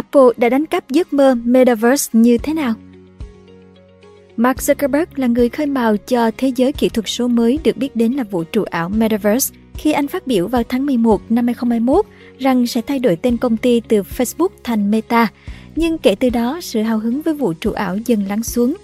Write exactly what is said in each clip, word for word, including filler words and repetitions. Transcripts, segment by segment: Apple đã đánh cắp giấc mơ Metaverse như thế nào? Mark Zuckerberg là người khơi mào cho thế giới kỹ thuật số mới được biết đến là vũ trụ ảo Metaverse khi anh phát biểu vào tháng mười một năm hai không hai mốt rằng sẽ thay đổi tên công ty từ Facebook thành Meta. Nhưng kể từ đó, sự hào hứng với vũ trụ ảo dần lắng xuống.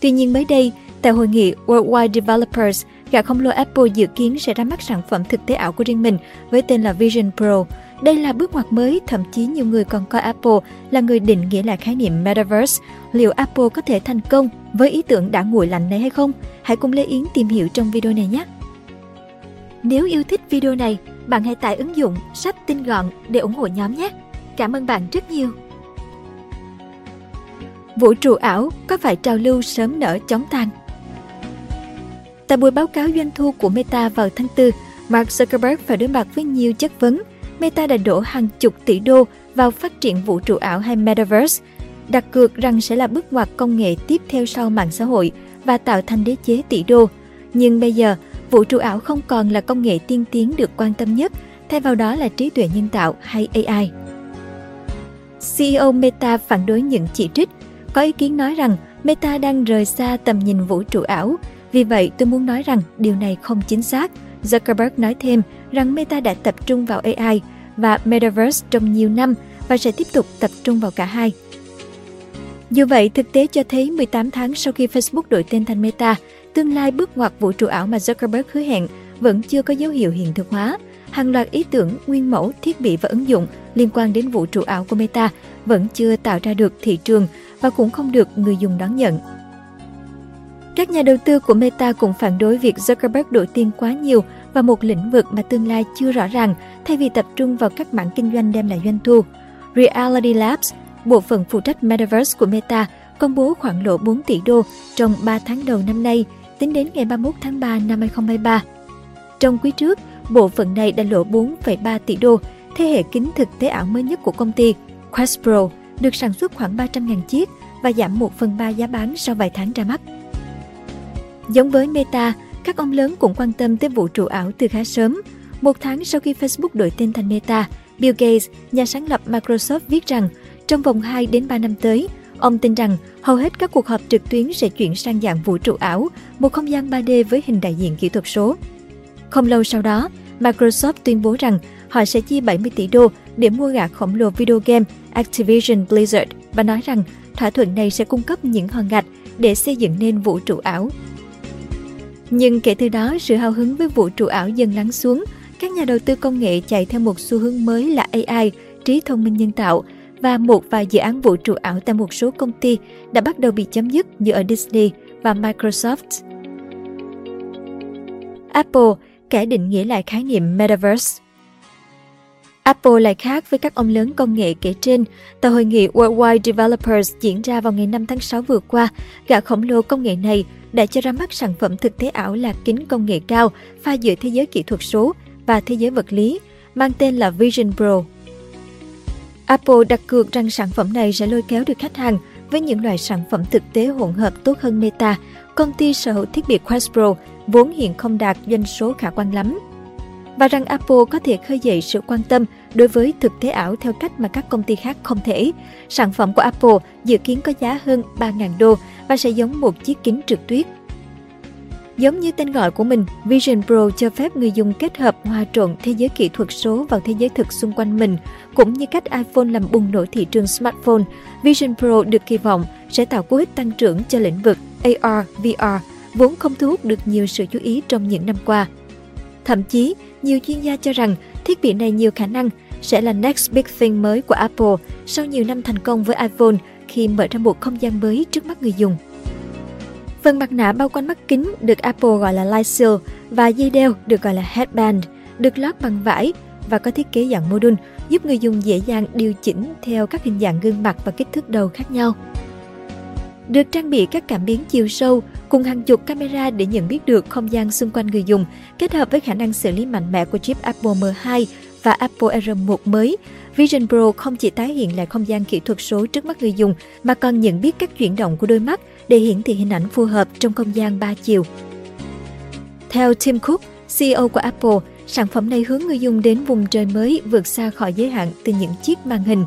Tuy nhiên mới đây, tại hội nghị Worldwide Developers, gã khổng lồ Apple dự kiến sẽ ra mắt sản phẩm thực tế ảo của riêng mình với tên là Vision Pro. Đây là bước ngoặt mới, thậm chí nhiều người còn coi Apple là người định nghĩa lại khái niệm Metaverse. Liệu Apple có thể thành công với ý tưởng đã nguội lạnh này hay không? Hãy cùng Lê Yến tìm hiểu trong video này nhé! Nếu yêu thích video này, bạn hãy tải ứng dụng sách Tinh Gọn để ủng hộ nhóm nhé! Cảm ơn bạn rất nhiều! Vũ trụ ảo có phải trào lưu sớm nở chóng tàn? Tại buổi báo cáo doanh thu của Meta vào tháng tư, Mark Zuckerberg phải đối mặt với nhiều chất vấn. Meta đã đổ hàng chục tỷ đô vào phát triển vũ trụ ảo hay Metaverse, đặt cược rằng sẽ là bước ngoặt công nghệ tiếp theo sau mạng xã hội và tạo thành đế chế tỷ đô. Nhưng bây giờ, vũ trụ ảo không còn là công nghệ tiên tiến được quan tâm nhất, thay vào đó là trí tuệ nhân tạo hay a i. xê e ô Meta phản đối những chỉ trích. Có ý kiến nói rằng Meta đang rời xa tầm nhìn vũ trụ ảo. Vì vậy, tôi muốn nói rằng điều này không chính xác. Zuckerberg nói thêm rằng Meta đã tập trung vào a i và Metaverse trong nhiều năm và sẽ tiếp tục tập trung vào cả hai. Dù vậy, thực tế cho thấy mười tám tháng sau khi Facebook đổi tên thành Meta, tương lai bước ngoặt vũ trụ ảo mà Zuckerberg hứa hẹn vẫn chưa có dấu hiệu hiện thực hóa. Hàng loạt ý tưởng, nguyên mẫu, thiết bị và ứng dụng liên quan đến vũ trụ ảo của Meta vẫn chưa tạo ra được thị trường và cũng không được người dùng đón nhận. Các nhà đầu tư của Meta cũng phản đối việc Zuckerberg đổi tiền quá nhiều vào một lĩnh vực mà tương lai chưa rõ ràng thay vì tập trung vào các mảng kinh doanh đem lại doanh thu. Reality Labs, bộ phận phụ trách Metaverse của Meta, công bố khoản lỗ bốn tỷ đô trong ba tháng đầu năm nay, tính đến ngày ba mươi mốt tháng ba năm hai không hai ba. Trong quý trước, bộ phận này đã lỗ bốn phẩy ba tỷ đô. Thế hệ kính thực tế ảo mới nhất của công ty, Quest Pro, được sản xuất khoảng ba trăm nghìn chiếc và giảm một phần ba giá bán sau vài tháng ra mắt. Giống với Meta, các ông lớn cũng quan tâm tới vũ trụ ảo từ khá sớm. Một tháng sau khi Facebook đổi tên thành Meta, Bill Gates, nhà sáng lập Microsoft, viết rằng trong vòng hai đến ba năm tới, ông tin rằng hầu hết các cuộc họp trực tuyến sẽ chuyển sang dạng vũ trụ ảo, một không gian ba đê với hình đại diện kỹ thuật số. Không lâu sau đó, Microsoft tuyên bố rằng họ sẽ chi bảy mươi tỷ đô để mua gã khổng lồ video game Activision Blizzard và nói rằng thỏa thuận này sẽ cung cấp những hòn gạch để xây dựng nên vũ trụ ảo. Nhưng kể từ đó, sự hào hứng với vũ trụ ảo dần lắng xuống. Các nhà đầu tư công nghệ chạy theo một xu hướng mới là a i, trí thông minh nhân tạo, và một vài dự án vũ trụ ảo tại một số công ty đã bắt đầu bị chấm dứt như ở Disney và Microsoft. Apple, kẻ định nghĩa lại khái niệm Metaverse. Apple lại khác với các ông lớn công nghệ kể trên. Tại hội nghị Worldwide Developers diễn ra vào ngày năm tháng sáu vừa qua, gã khổng lồ công nghệ này đã cho ra mắt sản phẩm thực tế ảo là kính công nghệ cao pha giữa thế giới kỹ thuật số và thế giới vật lý, mang tên là Vision Pro. Apple đặt cược rằng sản phẩm này sẽ lôi kéo được khách hàng với những loại sản phẩm thực tế hỗn hợp tốt hơn Meta, công ty sở hữu thiết bị Quest Pro, vốn hiện không đạt doanh số khả quan lắm, và rằng Apple có thể khơi dậy sự quan tâm đối với thực tế ảo theo cách mà các công ty khác không thể. Sản phẩm của Apple dự kiến có giá hơn ba nghìn đô và sẽ giống một chiếc kính trượt tuyết. Giống như tên gọi của mình, Vision Pro cho phép người dùng kết hợp hòa trộn thế giới kỹ thuật số vào thế giới thực xung quanh mình. Cũng như cách iPhone làm bùng nổ thị trường smartphone, Vision Pro được kỳ vọng sẽ tạo cú hích tăng trưởng cho lĩnh vực A R, V R, vốn không thu hút được nhiều sự chú ý trong những năm qua. Thậm chí, nhiều chuyên gia cho rằng thiết bị này nhiều khả năng sẽ là next big thing mới của Apple sau nhiều năm thành công với iPhone khi mở ra một không gian mới trước mắt người dùng. Phần mặt nạ bao quanh mắt kính được Apple gọi là light shield và dây đeo được gọi là headband, được lót bằng vải và có thiết kế dạng module giúp người dùng dễ dàng điều chỉnh theo các hình dạng gương mặt và kích thước đầu khác nhau. Được trang bị các cảm biến chiều sâu cùng hàng chục camera để nhận biết được không gian xung quanh người dùng, kết hợp với khả năng xử lý mạnh mẽ của chip Apple M hai và Apple R một mới, Vision Pro không chỉ tái hiện lại không gian kỹ thuật số trước mắt người dùng mà còn nhận biết các chuyển động của đôi mắt để hiển thị hình ảnh phù hợp trong không gian ba chiều. Theo Tim Cook, xê e ô của Apple, sản phẩm này hướng người dùng đến vùng trời mới vượt xa khỏi giới hạn từ những chiếc màn hình.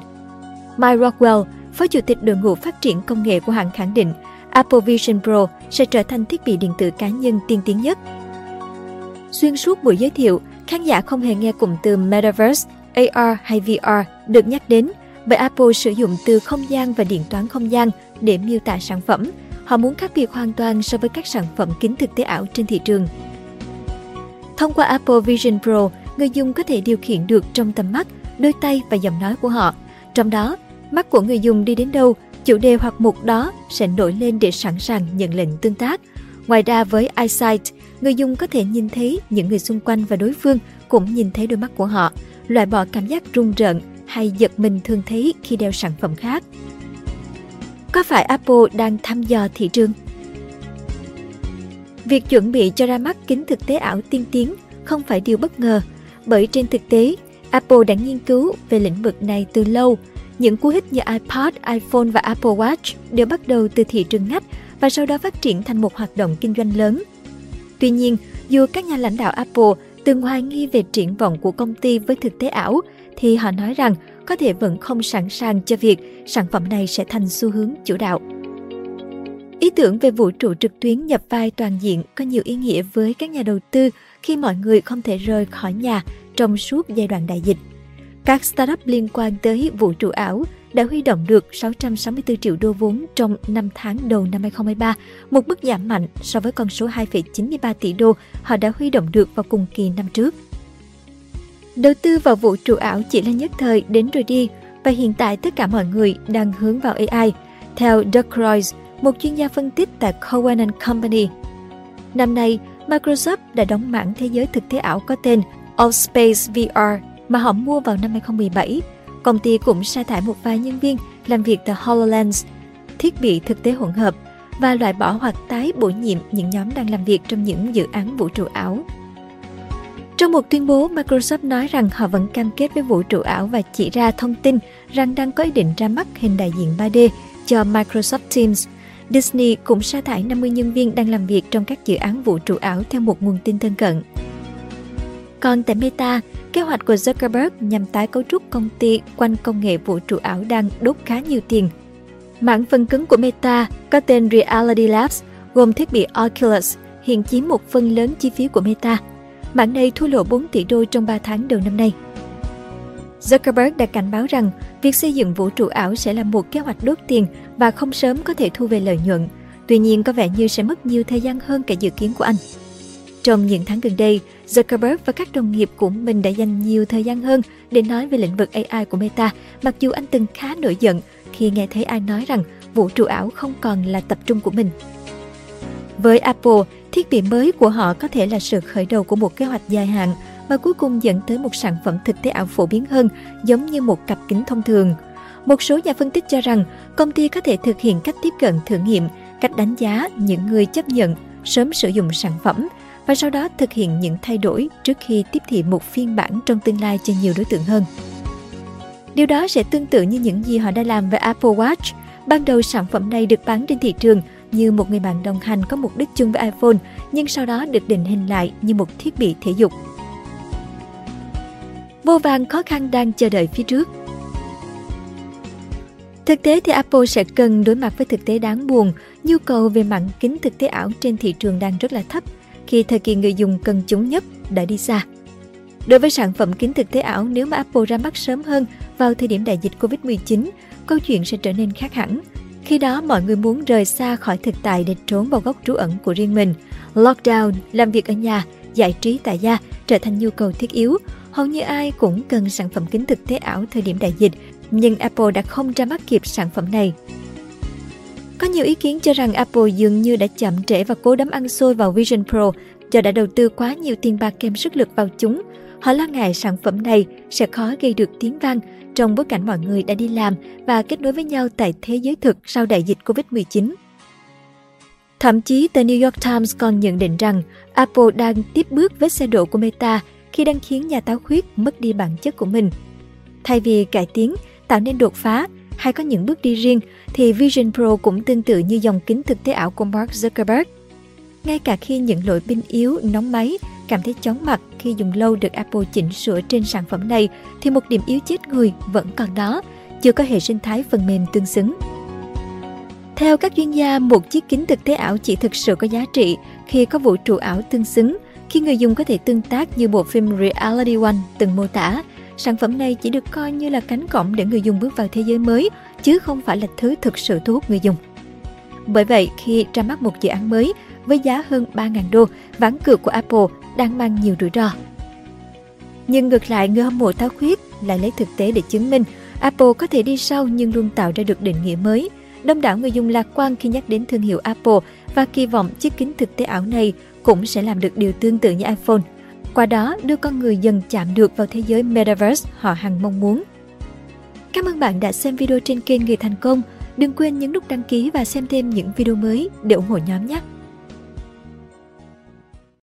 Mike Rockwell, Phó Chủ tịch đội ngũ phát triển công nghệ của hãng khẳng định Apple Vision Pro sẽ trở thành thiết bị điện tử cá nhân tiên tiến nhất. Xuyên suốt buổi giới thiệu, khán giả không hề nghe cụm từ Metaverse, a rờ hay vê rờ được nhắc đến, bởi Apple sử dụng từ không gian và điện toán không gian để miêu tả sản phẩm. Họ muốn khác biệt hoàn toàn so với các sản phẩm kính thực tế ảo trên thị trường. Thông qua Apple Vision Pro, người dùng có thể điều khiển được trong tầm mắt, đôi tay và giọng nói của họ. Trong đó, mắt của người dùng đi đến đâu, chủ đề hoặc mục đó sẽ nổi lên để sẵn sàng nhận lệnh tương tác. Ngoài ra với Eyesight, người dùng có thể nhìn thấy những người xung quanh và đối phương cũng nhìn thấy đôi mắt của họ, loại bỏ cảm giác rung rợn hay giật mình thường thấy khi đeo sản phẩm khác. Có phải Apple đang thăm dò thị trường? Việc chuẩn bị cho ra mắt kính thực tế ảo tiên tiến không phải điều bất ngờ, bởi trên thực tế, Apple đã nghiên cứu về lĩnh vực này từ lâu. Những cú hích như iPod, iPhone và Apple Watch đều bắt đầu từ thị trường ngách và sau đó phát triển thành một hoạt động kinh doanh lớn. Tuy nhiên, dù các nhà lãnh đạo Apple từng hoài nghi về triển vọng của công ty với thực tế ảo, thì họ nói rằng có thể vẫn không sẵn sàng cho việc sản phẩm này sẽ thành xu hướng chủ đạo. Ý tưởng về vũ trụ trực tuyến nhập vai toàn diện có nhiều ý nghĩa với các nhà đầu tư khi mọi người không thể rời khỏi nhà trong suốt giai đoạn đại dịch. Các startup liên quan tới vũ trụ ảo đã huy động được sáu trăm sáu mươi tư triệu đô vốn trong năm tháng đầu năm hai không hai ba, một mức giảm mạnh so với con số hai phẩy chín mươi ba tỷ đô họ đã huy động được vào cùng kỳ năm trước. Đầu tư vào vũ trụ ảo chỉ là nhất thời đến rồi đi, và hiện tại tất cả mọi người đang hướng vào a i. Theo Doug Royce, một chuyên gia phân tích tại Cowen and Company, năm nay Microsoft đã đóng mảng thế giới thực tế ảo có tên Allspace vê rờ mà họ mua vào năm hai không một bảy. Công ty cũng sa thải một vài nhân viên làm việc tại HoloLens, thiết bị thực tế hỗn hợp, và loại bỏ hoặc tái bổ nhiệm những nhóm đang làm việc trong những dự án vũ trụ ảo. Trong một tuyên bố, Microsoft nói rằng họ vẫn cam kết với vũ trụ ảo và chỉ ra thông tin rằng đang có ý định ra mắt hình đại diện ba D cho Microsoft Teams. Disney cũng sa thải năm mươi nhân viên đang làm việc trong các dự án vũ trụ ảo theo một nguồn tin thân cận. Còn tại Meta, kế hoạch của Zuckerberg nhằm tái cấu trúc công ty quanh công nghệ vũ trụ ảo đang đốt khá nhiều tiền. Mảng phần cứng của Meta có tên Reality Labs gồm thiết bị Oculus hiện chiếm một phần lớn chi phí của Meta. Mảng này thua lỗ bốn tỷ đô trong ba tháng đầu năm nay. Zuckerberg đã cảnh báo rằng việc xây dựng vũ trụ ảo sẽ là một kế hoạch đốt tiền và không sớm có thể thu về lợi nhuận. Tuy nhiên, có vẻ như sẽ mất nhiều thời gian hơn cả dự kiến của anh. Trong những tháng gần đây, Zuckerberg và các đồng nghiệp của mình đã dành nhiều thời gian hơn để nói về lĩnh vực a i của Meta, mặc dù anh từng khá nổi giận khi nghe thấy ai nói rằng vũ trụ ảo không còn là tập trung của mình. Với Apple, thiết bị mới của họ có thể là sự khởi đầu của một kế hoạch dài hạn và cuối cùng dẫn tới một sản phẩm thực tế ảo phổ biến hơn, giống như một cặp kính thông thường. Một số nhà phân tích cho rằng công ty có thể thực hiện cách tiếp cận thử nghiệm, cách đánh giá những người chấp nhận, sớm sử dụng sản phẩm, và sau đó thực hiện những thay đổi trước khi tiếp thị một phiên bản trong tương lai cho nhiều đối tượng hơn. Điều đó sẽ tương tự như những gì họ đã làm với Apple Watch. Ban đầu sản phẩm này được bán trên thị trường như một người bạn đồng hành có mục đích chung với iPhone, nhưng sau đó được định hình lại như một thiết bị thể dục. Vô vàn khó khăn đang chờ đợi phía trước. Thực tế thì Apple sẽ cần đối mặt với thực tế đáng buồn, nhu cầu về mảng kính thực tế ảo trên thị trường đang rất là thấp, khi thời kỳ người dùng cần chúng nhất đã đi xa. Đối với sản phẩm kính thực tế ảo, nếu mà Apple ra mắt sớm hơn vào thời điểm đại dịch covid mười chín, câu chuyện sẽ trở nên khác hẳn. Khi đó, mọi người muốn rời xa khỏi thực tại để trốn vào góc trú ẩn của riêng mình. Lockdown, làm việc ở nhà, giải trí tại gia trở thành nhu cầu thiết yếu. Hầu như ai cũng cần sản phẩm kính thực tế ảo thời điểm đại dịch, nhưng Apple đã không ra mắt kịp sản phẩm này. Có nhiều ý kiến cho rằng Apple dường như đã chậm trễ và cố đấm ăn xôi vào Vision Pro do đã đầu tư quá nhiều tiền bạc kèm sức lực vào chúng. Họ lo ngại sản phẩm này sẽ khó gây được tiếng vang trong bối cảnh mọi người đã đi làm và kết nối với nhau tại thế giới thực sau đại dịch covid mười chín. Thậm chí, tờ New York Times còn nhận định rằng Apple đang tiếp bước vết xe đổ của Meta khi đang khiến nhà táo khuyết mất đi bản chất của mình. Thay vì cải tiến, tạo nên đột phá hay có những bước đi riêng, thì Vision Pro cũng tương tự như dòng kính thực tế ảo của Mark Zuckerberg. Ngay cả khi những lỗi pin yếu, nóng máy, cảm thấy chóng mặt khi dùng lâu được Apple chỉnh sửa trên sản phẩm này, thì một điểm yếu chết người vẫn còn đó, chưa có hệ sinh thái phần mềm tương xứng. Theo các chuyên gia, một chiếc kính thực tế ảo chỉ thực sự có giá trị khi có vũ trụ ảo tương xứng, khi người dùng có thể tương tác như bộ phim Reality One từng mô tả. Sản phẩm này chỉ được coi như là cánh cổng để người dùng bước vào thế giới mới, chứ không phải là thứ thực sự thu hút người dùng. Bởi vậy, khi ra mắt một dự án mới với giá hơn ba nghìn đô, ván cược của Apple đang mang nhiều rủi ro. Nhưng ngược lại, người hâm mộ tháo khuyết lại lấy thực tế để chứng minh Apple có thể đi sau nhưng luôn tạo ra được định nghĩa mới. Đông đảo người dùng lạc quan khi nhắc đến thương hiệu Apple và kỳ vọng chiếc kính thực tế ảo này cũng sẽ làm được điều tương tự như iPhone. Qua đó, đưa con người dần chạm được vào thế giới Metaverse họ hằng mong muốn. Cảm ơn bạn đã xem video trên kênh Người Thành Công. Đừng quên nhấn nút đăng ký và xem thêm những video mới để ủng hộ nhóm nhé!